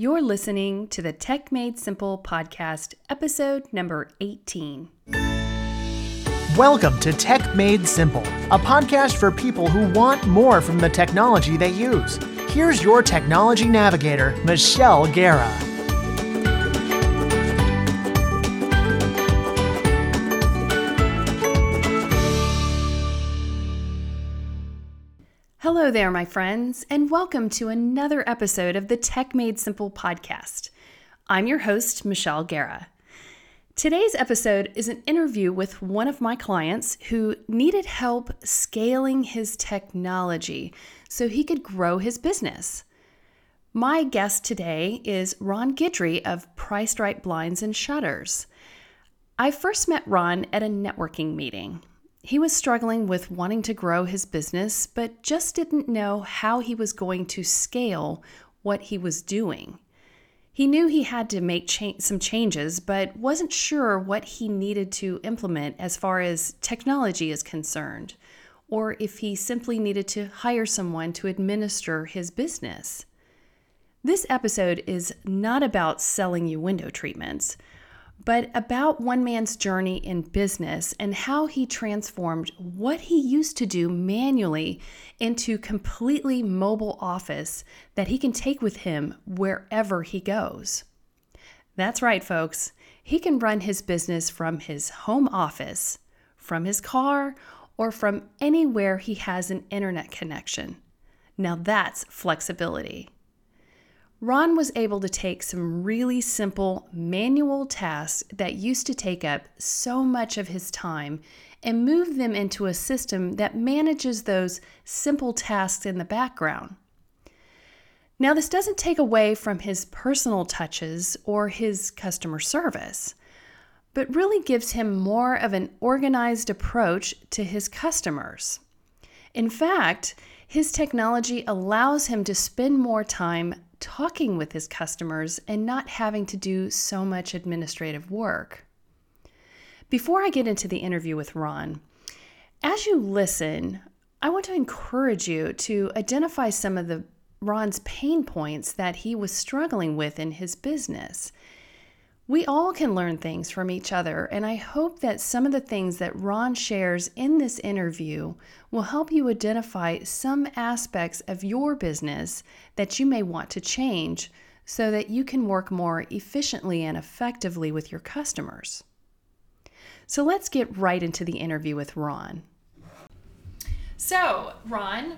You're listening to the Tech Made Simple podcast, episode number 18. Welcome to Tech Made Simple, a podcast for people who want more from the technology they use. Here's your technology navigator, Michelle Guerra. Hello there, my friends, and welcome to another episode of the Tech Made Simple podcast. I'm your host, Michelle Guerra. Today's episode is an interview with one of my clients who needed help scaling his technology so he could grow his business. My guest today is Ron Guidry of Priced Right Blinds and Shutters. I first met Ron at a networking meeting. He was struggling with wanting to grow his business, but just didn't know how he was going to scale what he was doing. He knew he had to make some changes, but wasn't sure what he needed to implement as far as technology is concerned, or if he simply needed to hire someone to administer his business. This episode is not about selling you window treatments, but about one man's journey in business and how he transformed what he used to do manually into completely mobile office that he can take with him wherever he goes. That's right, folks. He can run his business from his home office, from his car, or from anywhere he has an internet connection. Now that's flexibility. Ron was able to take some really simple manual tasks that used to take up so much of his time and move them into a system that manages those simple tasks in the background. Now, this doesn't take away from his personal touches or his customer service, but really gives him more of an organized approach to his customers. In fact, his technology allows him to spend more time talking with his customers and not having to do so much administrative work. Before I get into the interview with Ron, as you listen, I want to encourage you to identify some of Ron's pain points that he was struggling with in his business. We all can learn things from each other, and I hope that some of the things that Ron shares in this interview will help you identify some aspects of your business that you may want to change so that you can work more efficiently and effectively with your customers. So let's get right into the interview with Ron. So, Ron,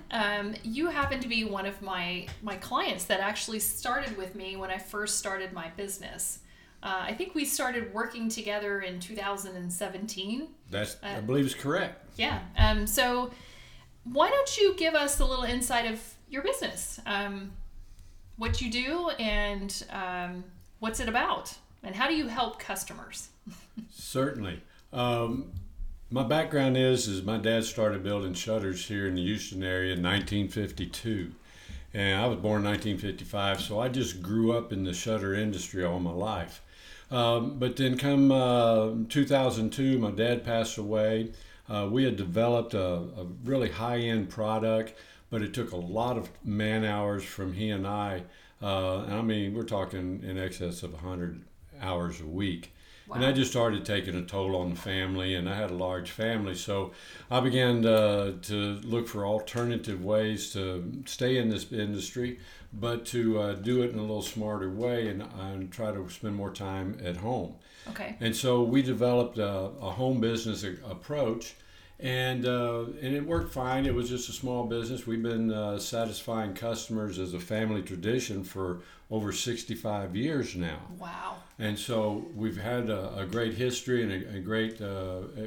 you happen to be one of my clients that actually started with me when I first started my business. I think we started working together in 2017. I believe is correct. Yeah. So why don't you give us a little insight of your business, what you do and what's it about and how do you help customers? Certainly. My background is my dad started building shutters here in the Houston area in 1952. And I was born in 1955, so I just grew up in the shutter industry all my life. But then come 2002, my dad passed away. We had developed a really high-end product, but it took a lot of man-hours from he and I. I mean, we're talking in excess of 100 hours a week. Wow. And I just started taking a toll on the family, and I had a large family, so I began to look for alternative ways to stay in this industry, but to do it in a little smarter way and try to spend more time at home. Okay. And so we developed a home business approach, and it worked fine. It was just a small business. We've been satisfying customers as a family tradition for over 65 years now. Wow. And so we've had a great history and a great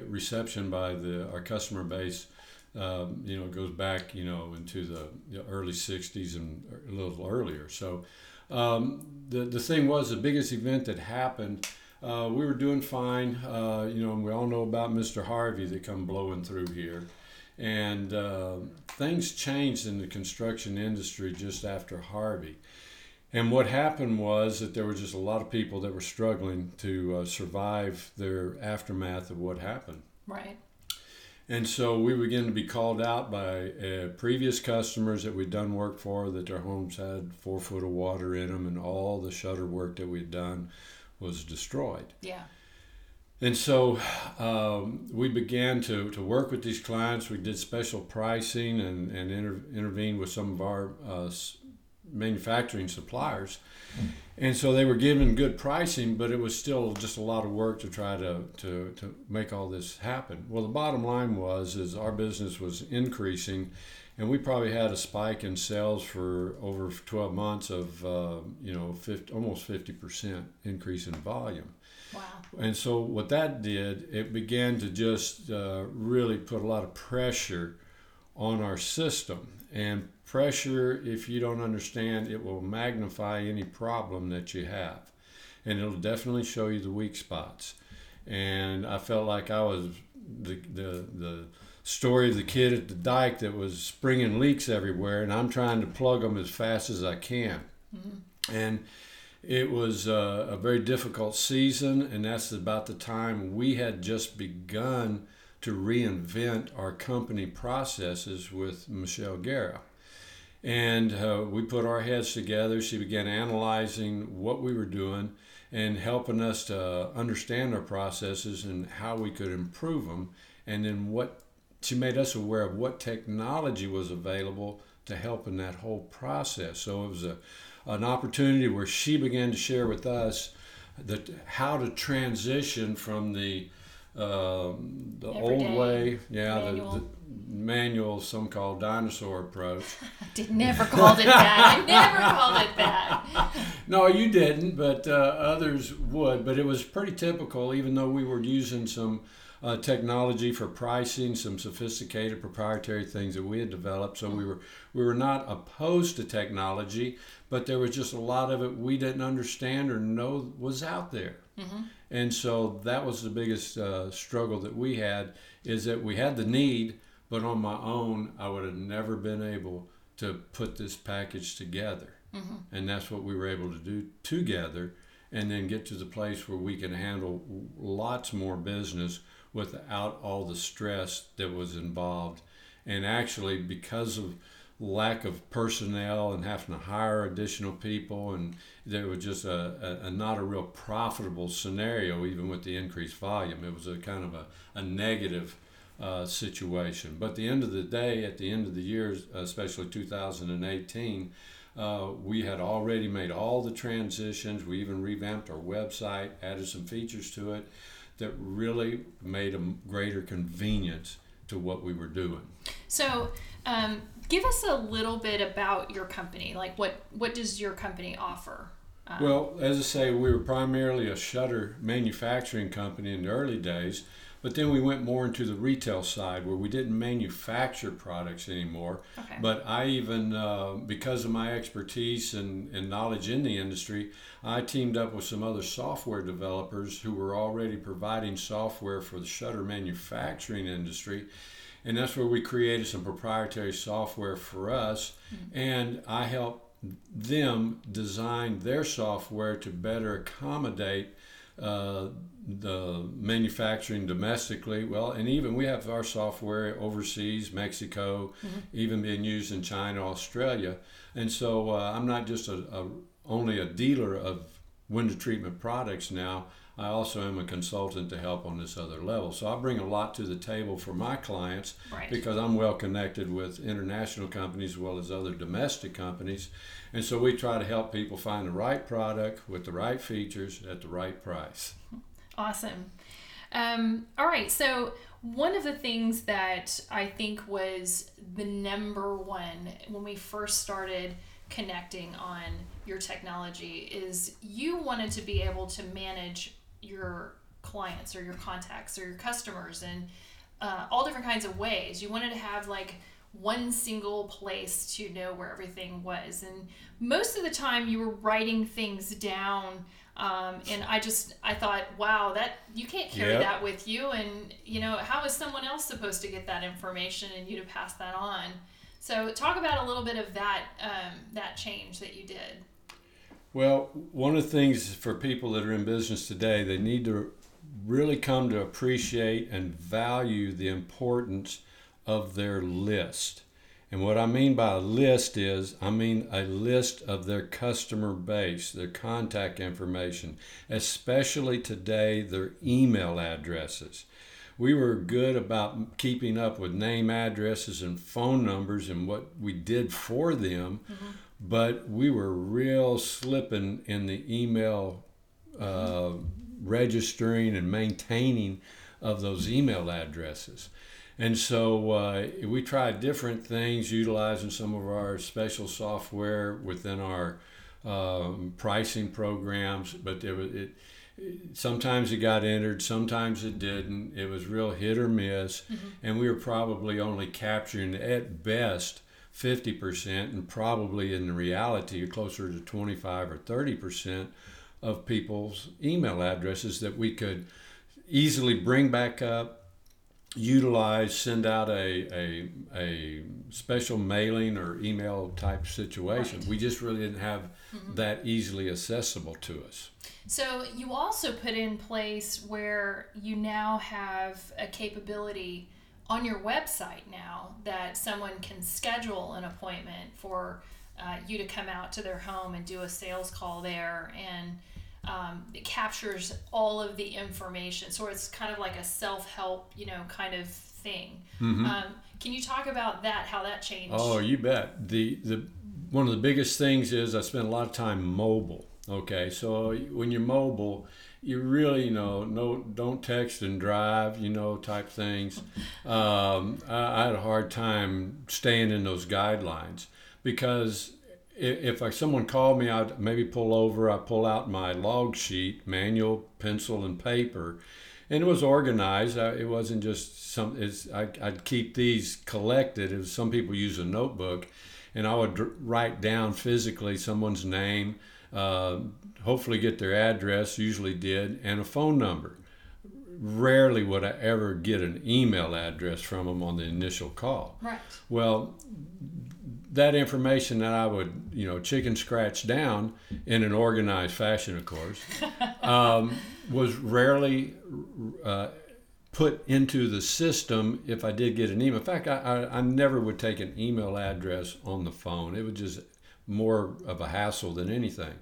reception by our customer base. It goes back, into the early 60s and a little earlier. So the thing was, the biggest event that happened, we were doing fine. And we all know about Mr. Harvey that come blowing through here. And things changed in the construction industry just after Harvey. And what happened was that there were just a lot of people that were struggling to survive their aftermath of what happened. Right. And so we began to be called out by previous customers that we'd done work for, that their homes had 4 foot of water in them, and all the shutter work that we'd done was destroyed. Yeah. And so we began to work with these clients. We did special pricing and intervened with some of our manufacturing suppliers. And so they were given good pricing, but it was still just a lot of work to try to make all this happen. Well, the bottom line was our business was increasing, and we probably had a spike in sales for over 12 months of almost 50% increase in volume. Wow. And so what that did, it began to just really put a lot of pressure on our system. And pressure, if you don't understand, it will magnify any problem that you have. And it'll definitely show you the weak spots. And I felt like I was the story of the kid at the dike that was springing leaks everywhere, and I'm trying to plug them as fast as I can. Mm-hmm. And it was a very difficult season, and that's about the time we had just begun to reinvent our company processes with Michelle Guerra. And we put our heads together. She began analyzing what we were doing and helping us to understand our processes and how we could improve them. And then she made us aware of what technology was available to help in that whole process. So it was an opportunity where she began to share with us how to transition from the everyday old way, the manual, some call dinosaur approach. I never called it that. No, you didn't, but others would. But it was pretty typical, even though we were using some technology for pricing, some sophisticated proprietary things that we had developed. So we were not opposed to technology, but there was just a lot of it we didn't understand or know was out there. Mm-hmm. And so that was the biggest struggle that we had, is that we had the need, but on my own, I would have never been able to put this package together. Mm-hmm. And that's what we were able to do together, and then get to the place where we can handle lots more business without all the stress that was involved. And actually, because of lack of personnel and having to hire additional people, and there was just a not a real profitable scenario, even with the increased volume. It was a kind of a negative situation. But at the end of the day, at the end of the year, especially 2018, we had already made all the transitions. We even revamped our website, added some features to it that really made a greater convenience to what we were doing. So give us a little bit about your company. Like what does your company offer? Well, as I say, we were primarily a shutter manufacturing company in the early days, but then we went more into the retail side where we didn't manufacture products anymore. Okay. But I even, because of my expertise and knowledge in the industry, I teamed up with some other software developers who were already providing software for the shutter manufacturing industry. And that's where we created some proprietary software for us. Mm-hmm. And I helped them design their software to better accommodate the manufacturing domestically. Well, and even we have our software overseas, Mexico, mm-hmm. even being used in China, Australia. And so I'm not just only a dealer of window treatment products now. I also am a consultant to help on this other level. So I bring a lot to the table for my clients, right, because I'm well connected with international companies as well as other domestic companies. And so we try to help people find the right product with the right features at the right price. Awesome. All right. So one of the things that I think was the number one when we first started connecting on your technology is you wanted to be able to manage your clients or your contacts or your customers in all different kinds of ways. You wanted to have like one single place to know where everything was, and most of the time you were writing things down, and I thought, wow, that you can't carry yep. that with you, and how is someone else supposed to get that information and you to pass that on? So talk about a little bit of that that change that you did. Well, one of the things for people that are in business today, they need to really come to appreciate and value the importance of their list. And what I mean by a list is, I mean a list of their customer base, their contact information, especially today, their email addresses. We were good about keeping up with name, addresses, and phone numbers and what we did for them, mm-hmm. but we were real slipping in the email registering and maintaining of those email addresses. And so we tried different things, utilizing some of our special software within our pricing programs, but there was, sometimes it got entered, sometimes it didn't. It was real hit or miss, mm-hmm. and we were probably only capturing at best 50%, and probably in reality closer to 25 or 30% of people's email addresses that we could easily bring back up, utilize, send out a special mailing or email type situation. Right. We just really didn't have mm-hmm. that easily accessible to us. So you also put in place where you now have a capability on your website now that someone can schedule an appointment for you to come out to their home and do a sales call there, and it captures all of the information. So it's kind of like a self-help, kind of thing. Mm-hmm. Can you talk about that, how that changed? Oh, you bet. The one of the biggest things is I spend a lot of time mobile. Okay, so when you're mobile, you really, don't text and drive, type things. I had a hard time staying in those guidelines because if someone called me, I'd maybe pull over. I pull out my log sheet, manual, pencil, and paper, and it was organized. It wasn't just some. I'd keep these collected. It was, some people use a notebook, and I would write down physically someone's name, hopefully get their address. Usually did, and a phone number. Rarely would I ever get an email address from them on the initial call. Right. Well, that information that I would, chicken scratch down in an organized fashion, of course, was rarely put into the system if I did get an email. In fact, I never would take an email address on the phone. It was just more of a hassle than anything.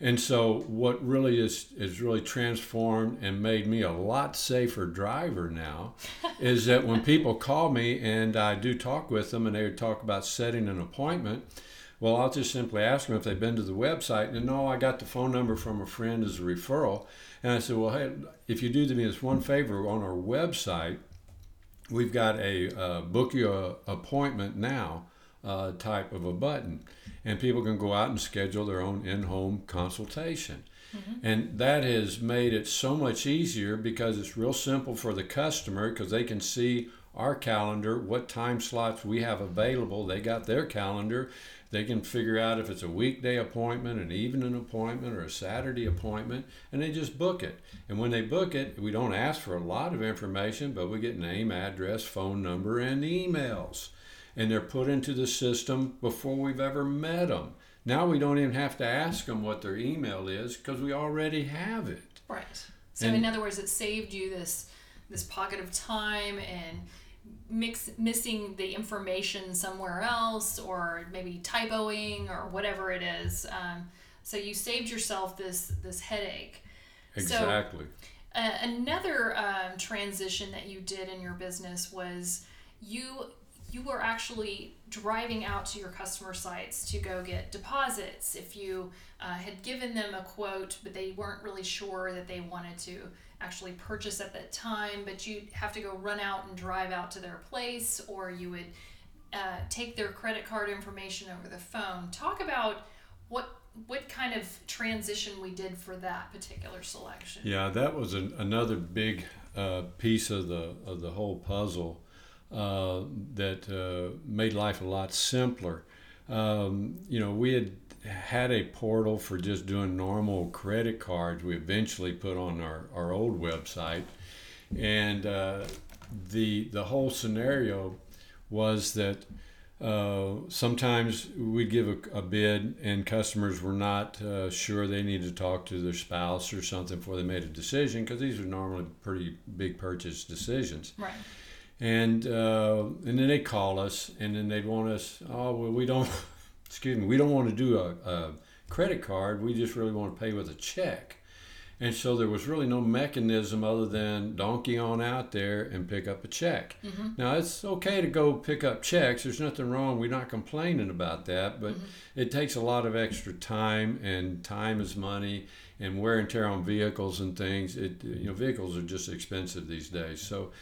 And so what really is really transformed and made me a lot safer driver now is that when people call me and I do talk with them and they talk about setting an appointment, well, I'll just simply ask them if they've been to the website, and I got the phone number from a friend as a referral. And I said, well, hey, if you do me this one favor, on our website, we've got a book your appointment now type of a button, and people can go out and schedule their own in-home consultation. Mm-hmm. And that has made it so much easier because it's real simple for the customer, because they can see our calendar, what time slots we have available. They got their calendar. They can figure out if it's a weekday appointment, an evening appointment, or a Saturday appointment, and they just book it. And when they book it, we don't ask for a lot of information, but we get name, address, phone number, and emails. And they're put into the system before we've ever met them. Now we don't even have to ask them what their email is because we already have it. Right. So in other words, it saved you this pocket of time and missing the information somewhere else, or maybe typoing or whatever it is. So you saved yourself this headache. Exactly. So, another transition that you did in your business was you were actually driving out to your customer sites to go get deposits if you had given them a quote, but they weren't really sure that they wanted to actually purchase at that time, but you'd have to go run out and drive out to their place, or you would take their credit card information over the phone. Talk about what kind of transition we did for that particular selection. Yeah, that was another big piece of the whole puzzle. That made life a lot simpler. We had a portal for just doing normal credit cards. We eventually put on our old website, and the whole scenario was that Sometimes we'd give a bid and customers were not sure. They needed to talk to their spouse or something before they made a decision, because these are normally pretty big purchase decisions. Right. And then they'd call us, and then they'd want us, we don't want to do a credit card. We just really want to pay with a check. And so there was really no mechanism other than donkey on out there and pick up a check. Mm-hmm. Now, it's okay to go pick up checks. There's nothing wrong. We're not complaining about that. But it takes a lot of extra time, and time is money, and wear and tear on vehicles and things. Vehicles are just expensive these days. So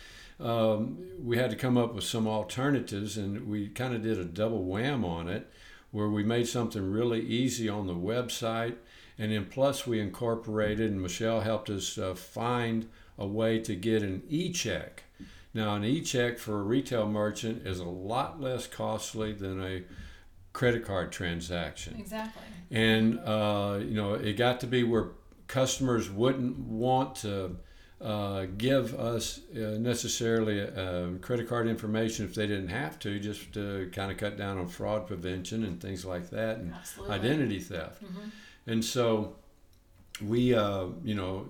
we had to come up with some alternatives, and we kind of did a double wham on it, where we made something really easy on the website. And then plus we incorporated, and Michelle helped us find a way to get an e-check. Now, an e-check for a retail merchant is a lot less costly than a credit card transaction. Exactly. And, it got to be where customers wouldn't want to give us necessarily credit card information if they didn't have to, just to kind of cut down on fraud prevention and things like that, and absolutely. Identity theft. Mm-hmm. And so we, always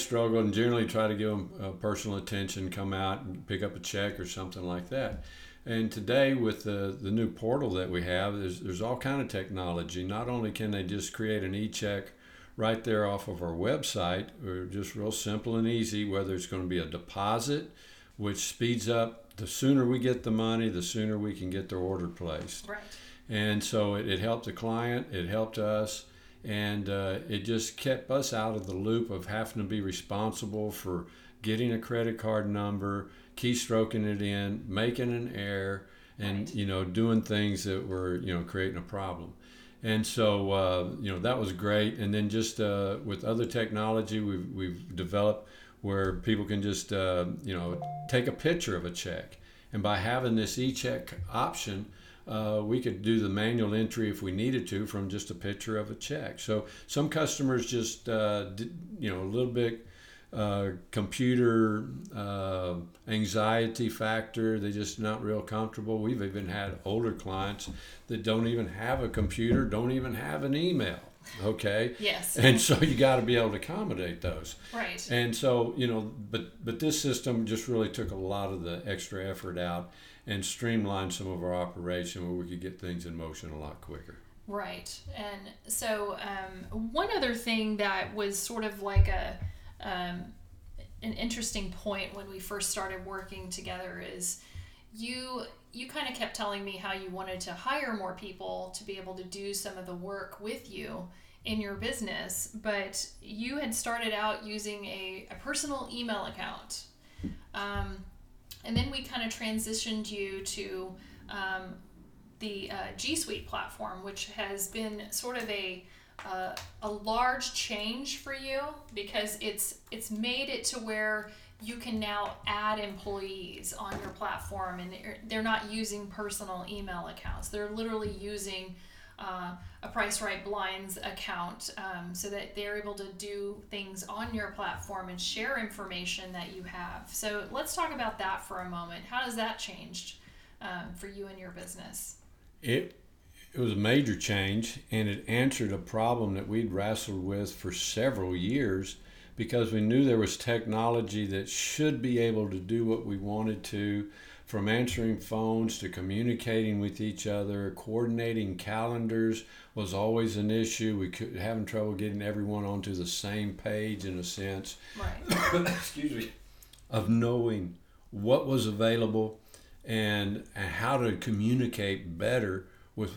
struggle, and generally try to give them personal attention, come out and pick up a check or something like that. And today with the new portal that we have, there's all kind of technology. Not only can they just create an e-check right there off of our website, or just real simple and easy, whether it's going to be a deposit, which speeds up, the sooner we get the money, the sooner we can get their order placed. Right. And so it helped the client, it helped us, and it just kept us out of the loop of having to be responsible for getting a credit card number, keystroking it in, making an error, and right. Doing things that were creating a problem. And so that was great. And then just with other technology we've developed, where people can just take a picture of a check, and by having this e-check option, we could do the manual entry if we needed to from just a picture of a check. So some customers just, a little bit computer anxiety factor. They're just not real comfortable. We've even had older clients that don't even have a computer, don't even have an email. Okay. Yes. And so you got to be able to accommodate those. Right. And so, but this system just really took a lot of the extra effort out and streamlined some of our operation, where we could get things in motion a lot quicker. Right. And so one other thing that was sort of like an interesting point when we first started working together is you kind of kept telling me how you wanted to hire more people to be able to do some of the work with you in your business, but you had started out using a personal email account. And then we kind of transitioned you to the G Suite platform, which has been sort of a large change for you, because it's made it to where you can now add employees on your platform, and they're not using personal email accounts. They're literally using a Priced Right Blinds account, so that they're able to do things on your platform and share information that you have. So let's talk about that for a moment. How has that changed for you and your business? It was a major change, and it answered a problem that we'd wrestled with for several years, because we knew there was technology that should be able to do what we wanted to, from answering phones to communicating with each other. Coordinating calendars was always an issue. We could having trouble getting everyone onto the same page, in a sense. Right. Excuse me. Of knowing what was available and how to communicate better with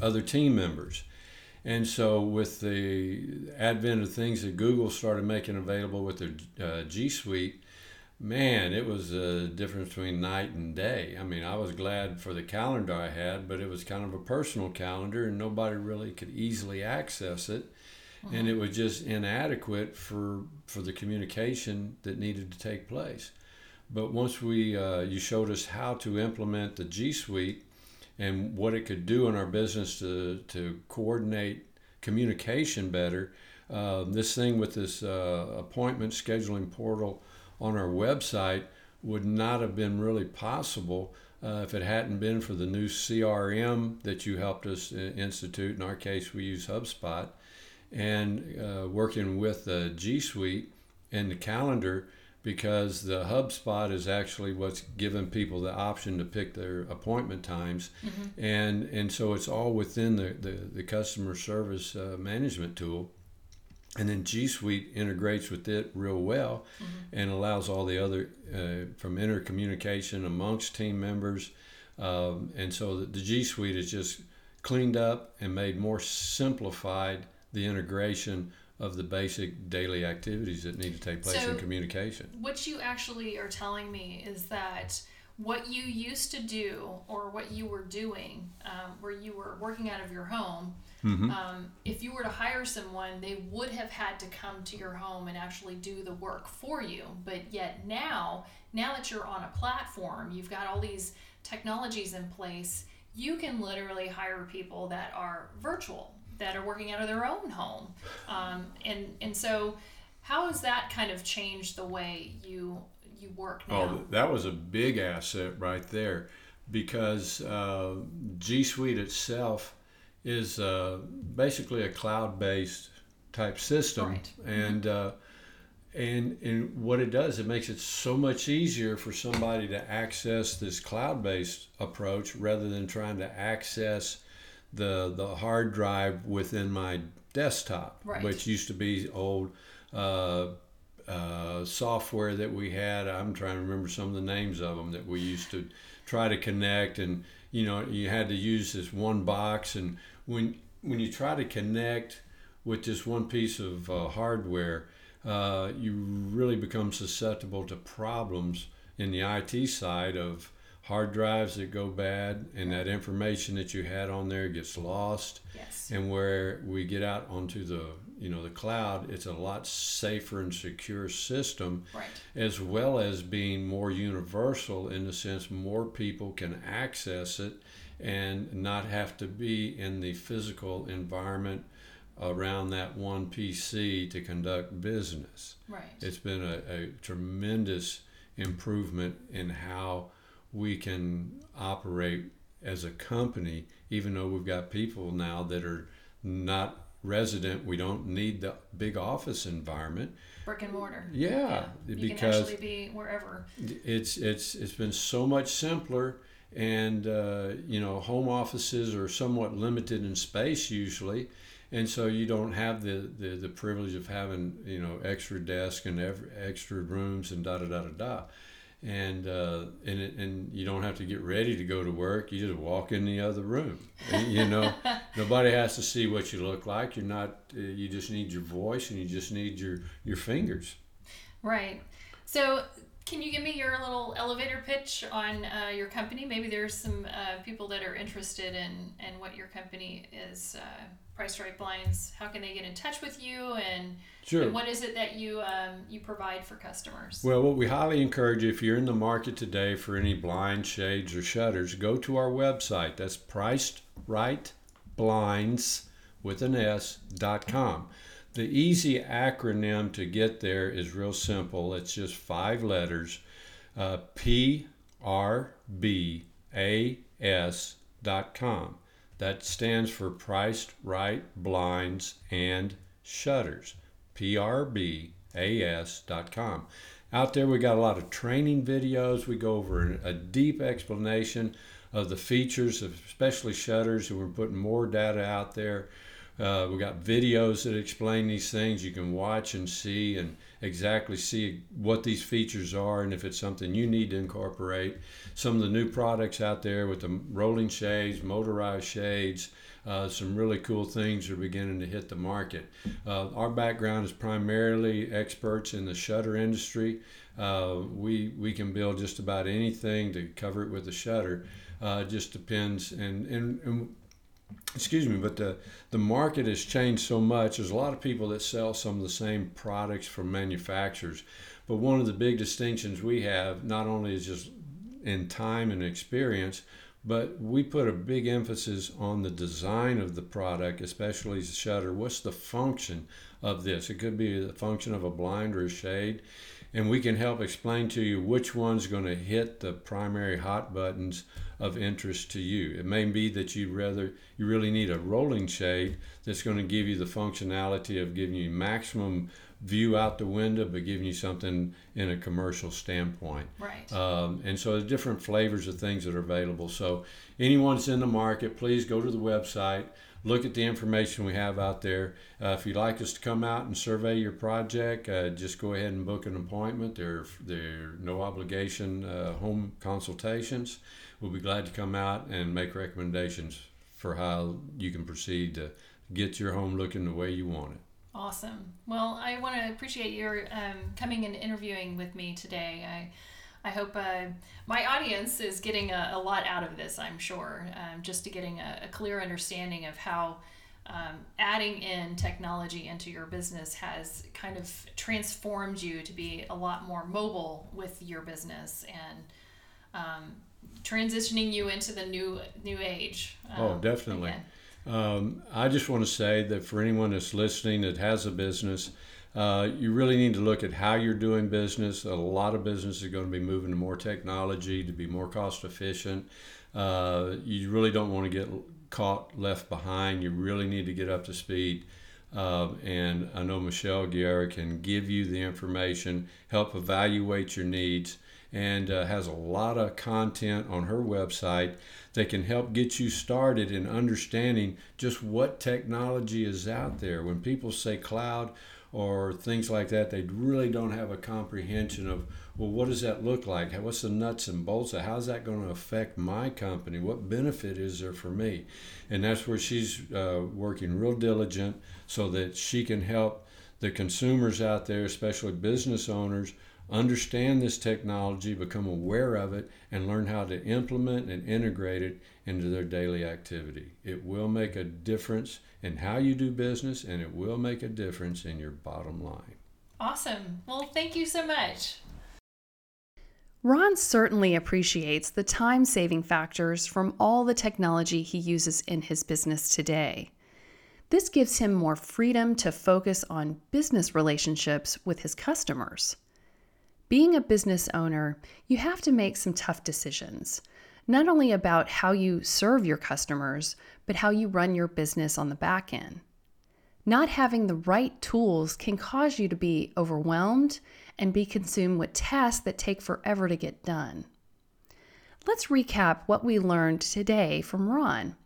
other team members. And so with the advent of things that Google started making available with their G Suite, man, it was a difference between night and day. I mean, I was glad for the calendar I had, but it was kind of a personal calendar, and nobody really could easily access it. Uh-huh. And it was just inadequate for the communication that needed to take place. But once you showed us how to implement the G Suite, and what it could do in our business to coordinate communication better. This thing with this appointment scheduling portal on our website would not have been really possible If it hadn't been for the new CRM that you helped us institute, in our case we use HubSpot, and working with the G Suite and the calendar, because the HubSpot is actually what's giving people the option to pick their appointment times. Mm-hmm. And so it's all within the customer service management tool. And then G Suite integrates with it real well, mm-hmm. and allows all the other, from intercommunication amongst team members. And so the G Suite is just cleaned up and made more simplified the integration of the basic daily activities that need to take place in communication. What you actually are telling me is that what you used to do, or what you were doing, where you were working out of your home, mm-hmm. If you were to hire someone, they would have had to come to your home and actually do the work for you. But yet now that you're on a platform, you've got all these technologies in place, you can literally hire people that are virtual, that are working out of their own home. And so how has that kind of changed the way you work now? Oh, that was a big asset right there, because G Suite itself is basically a cloud-based type system, right. And what it does, it makes it so much easier for somebody to access this cloud-based approach rather than trying to access the hard drive within my desktop, right. which used to be old software that we had. I'm trying to remember some of the names of them that we used to try to connect, and you had to use this one box, and when you try to connect with just one piece of hardware, you really become susceptible to problems in the IT side of hard drives that go bad, and that information that you had on there gets lost. Yes. And where we get out onto the the cloud, it's a lot safer and secure system, right. as well as being more universal in the sense more people can access it and not have to be in the physical environment around that one PC to conduct business. Right. It's been a tremendous improvement in how we can operate as a company, even though we've got people now that are not resident. We don't need the big office environment, brick and mortar. Yeah, you can actually be wherever. It's been so much simpler, and home offices are somewhat limited in space usually, and so you don't have the privilege of having extra desk and extra rooms and and you don't have to get ready to go to work. You just walk in the other room. Nobody has to see what you look like. You're not. You just need your voice, and you just need your fingers. Right. So, can you give me your little elevator pitch on your company? Maybe there's some people that are interested in what your company is. Priced Right Blinds. How can they get in touch with you, and, sure. and what is it that you you provide for customers? Well, what we highly encourage, if you're in the market today for any blinds, shades, or shutters, go to our website. That's PricedRightBlinds.com. The easy acronym to get there is real simple. It's just 5 letters, PRBAS.com. That stands for Priced Right Blinds and Shutters, PRBAS.com. Out there we got a lot of training videos. We go over a deep explanation of the features of especially shutters, and we're putting more data out there. We got videos that explain these things. You can watch and see and exactly see what these features are and if it's something you need to incorporate. Some of the new products out there with the rolling shades, motorized shades, some really cool things are beginning to hit the market. Our background is primarily experts in the shutter industry. We can build just about anything to cover it with a shutter. Just depends and excuse me, but the market has changed so much. There's a lot of people that sell some of the same products from manufacturers, but one of the big distinctions we have not only is just in time and experience, but we put a big emphasis on the design of the product, especially the shutter. What's the function of this? It could be the function of a blind or a shade. and we can help explain to you which one's going to hit the primary hot buttons of interest to you. It may be that you really need a rolling shade that's going to give you the functionality of giving you maximum view out the window, but giving you something in a commercial standpoint. Right. And so there's different flavors of things that are available. So anyone that's in the market, please go to the website, look at the information we have out there. If you'd like us to come out and survey your project, just go ahead and book an appointment. There are no obligation home consultations. We'll be glad to come out and make recommendations for how you can proceed to get your home looking the way you want it. Awesome. Well, I want to appreciate your coming and interviewing with me today. I hope my audience is getting a lot out of this, I'm sure, just to getting a clear understanding of how adding in technology into your business has kind of transformed you to be a lot more mobile with your business and transitioning you into the new age. Oh, definitely. Again. I just want to say that for anyone that's listening that has a business, you really need to look at how you're doing business. A lot of businesses are going to be moving to more technology to be more cost efficient. You really don't want to get caught left behind. You really need to get up to speed. And I know Michelle Guerra can give you the information, help evaluate your needs, and has a lot of content on her website that can help get you started in understanding just what technology is out there. When people say cloud or things like that, they really don't have a comprehension of, well, what does that look like? What's the nuts and bolts? How's that going to affect my company? What benefit is there for me? And that's where she's working real diligent so that she can help the consumers out there, especially business owners, understand this technology, become aware of it, and learn how to implement and integrate it into their daily activity. It will make a difference in how you do business, and it will make a difference in your bottom line. Awesome. Well, thank you so much. Ron certainly appreciates the time-saving factors from all the technology he uses in his business today. This gives him more freedom to focus on business relationships with his customers. Being a business owner, you have to make some tough decisions, not only about how you serve your customers, but how you run your business on the back end. Not having the right tools can cause you to be overwhelmed and be consumed with tasks that take forever to get done. Let's recap what we learned today from Ron.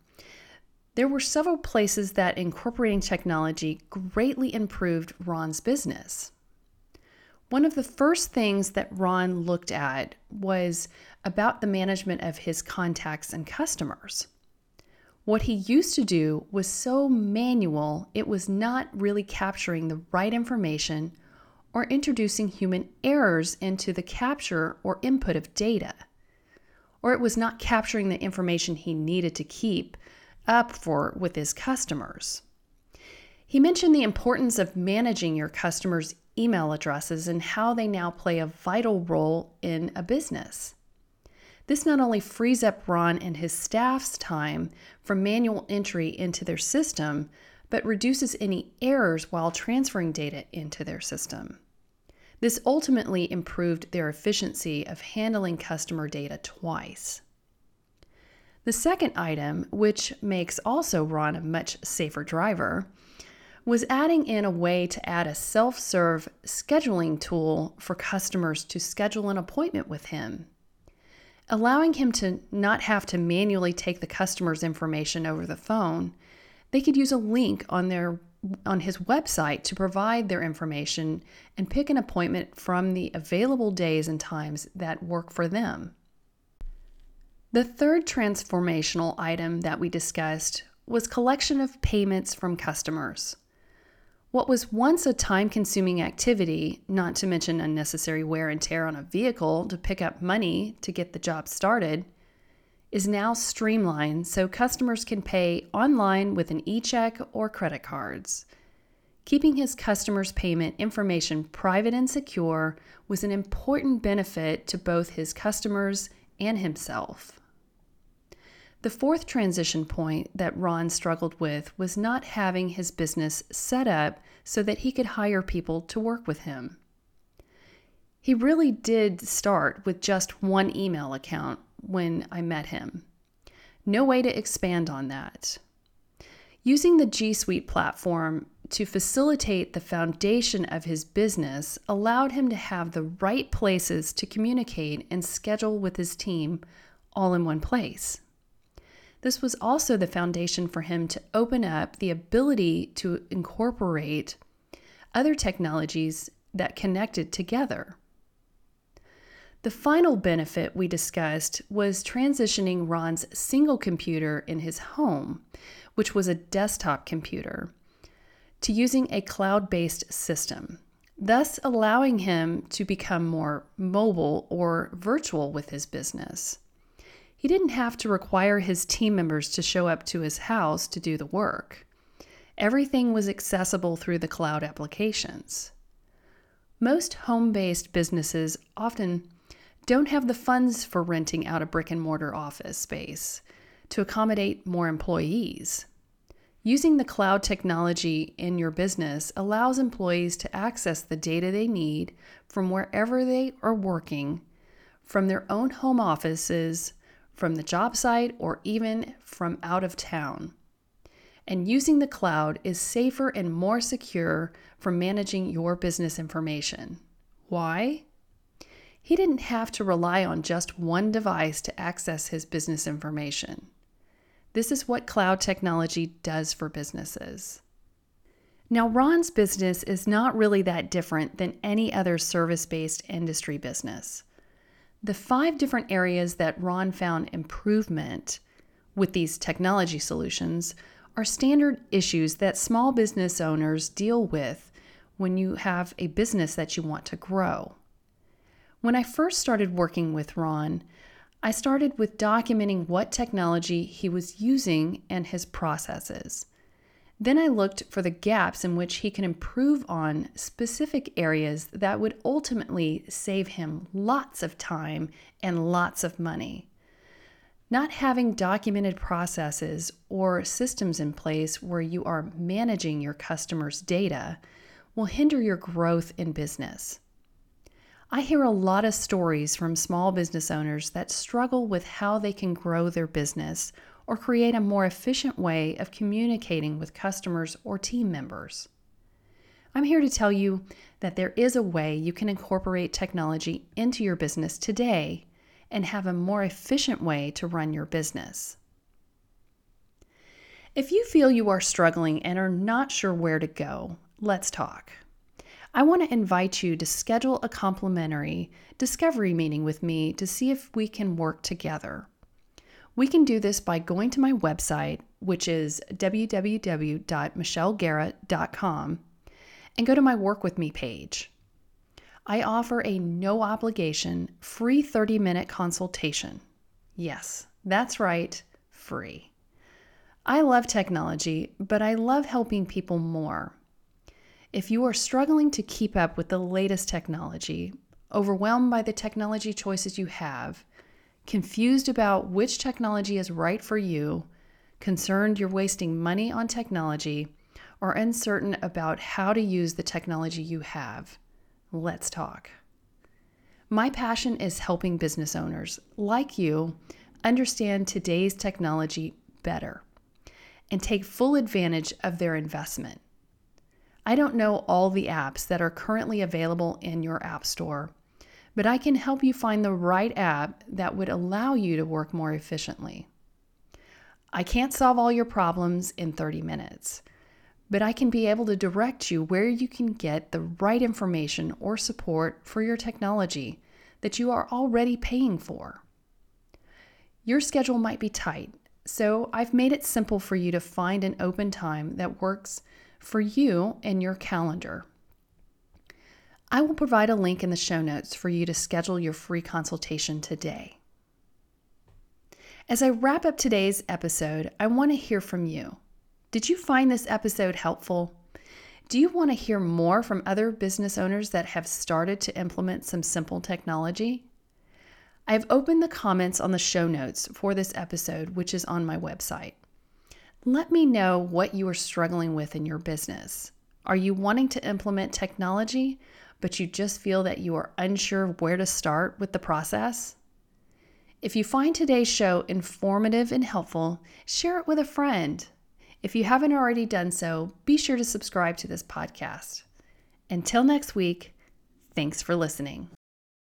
There were several places that incorporating technology greatly improved Ron's business. One of the first things that Ron looked at was about the management of his contacts and customers. What he used to do was so manual, it was not really capturing the right information or introducing human errors into the capture or input of data. Or it was not capturing the information he needed to keep up with his customers. He mentioned the importance of managing your customers' email addresses and how they now play a vital role in a business. This not only frees up Ron and his staff's time from manual entry into their system, but reduces any errors while transferring data into their system. This ultimately improved their efficiency of handling customer data twice. The second item, which makes also Ron a much safer driver, was adding in a way to add a self-serve scheduling tool for customers to schedule an appointment with him, allowing him to not have to manually take the customer's information over the phone. They could use a link on his website to provide their information and pick an appointment from the available days and times that work for them. The third transformational item that we discussed was collection of payments from customers. What was once a time-consuming activity, not to mention unnecessary wear and tear on a vehicle to pick up money to get the job started, is now streamlined so customers can pay online with an e-check or credit cards. Keeping his customers' payment information private and secure was an important benefit to both his customers and himself. The fourth transition point that Ron struggled with was not having his business set up so that he could hire people to work with him. He really did start with just one email account when I met him. No way to expand on that. Using the G Suite platform to facilitate the foundation of his business allowed him to have the right places to communicate and schedule with his team all in one place. This was also the foundation for him to open up the ability to incorporate other technologies that connected together. The final benefit we discussed was transitioning Ron's single computer in his home, which was a desktop computer, to using a cloud-based system, thus allowing him to become more mobile or virtual with his business. He didn't have to require his team members to show up to his house to do the work. Everything was accessible through the cloud applications. Most home-based businesses often don't have the funds for renting out a brick-and-mortar office space to accommodate more employees. Using the cloud technology in your business allows employees to access the data they need from wherever they are working, from their own home offices, from the job site, or even from out of town. And using the cloud is safer and more secure for managing your business information. Why? He didn't have to rely on just one device to access his business information. This is what cloud technology does for businesses. Now, Ron's business is not really that different than any other service-based industry business. The 5 different areas that Ron found improvement with these technology solutions are standard issues that small business owners deal with when you have a business that you want to grow. When I first started working with Ron, I started with documenting what technology he was using and his processes. Then I looked for the gaps in which he can improve on specific areas that would ultimately save him lots of time and lots of money. Not having documented processes or systems in place where you are managing your customers' data will hinder your growth in business. I hear a lot of stories from small business owners that struggle with how they can grow their business or create a more efficient way of communicating with customers or team members. I'm here to tell you that there is a way you can incorporate technology into your business today and have a more efficient way to run your business. If you feel you are struggling and are not sure where to go, let's talk. I want to invite you to schedule a complimentary discovery meeting with me to see if we can work together. We can do this by going to my website, which is www.michelleguerra.com, and go to my Work With Me page. I offer a no-obligation, free 30-minute consultation. Yes, that's right, free. I love technology, but I love helping people more. If you are struggling to keep up with the latest technology, overwhelmed by the technology choices you have, confused about which technology is right for you, concerned you're wasting money on technology, or uncertain about how to use the technology you have, let's talk. My passion is helping business owners like you understand today's technology better and take full advantage of their investment. I don't know all the apps that are currently available in your app store, but I can help you find the right app that would allow you to work more efficiently. I can't solve all your problems in 30 minutes, but I can be able to direct you where you can get the right information or support for your technology that you are already paying for. Your schedule might be tight, so I've made it simple for you to find an open time that works for you and your calendar. I will provide a link in the show notes for you to schedule your free consultation today. As I wrap up today's episode, I want to hear from you. Did you find this episode helpful? Do you want to hear more from other business owners that have started to implement some simple technology? I have opened the comments on the show notes for this episode, which is on my website. Let me know what you are struggling with in your business. Are you wanting to implement technology, but you just feel that you are unsure where to start with the process? If you find today's show informative and helpful, share it with a friend. If you haven't already done so, be sure to subscribe to this podcast. Until next week, thanks for listening.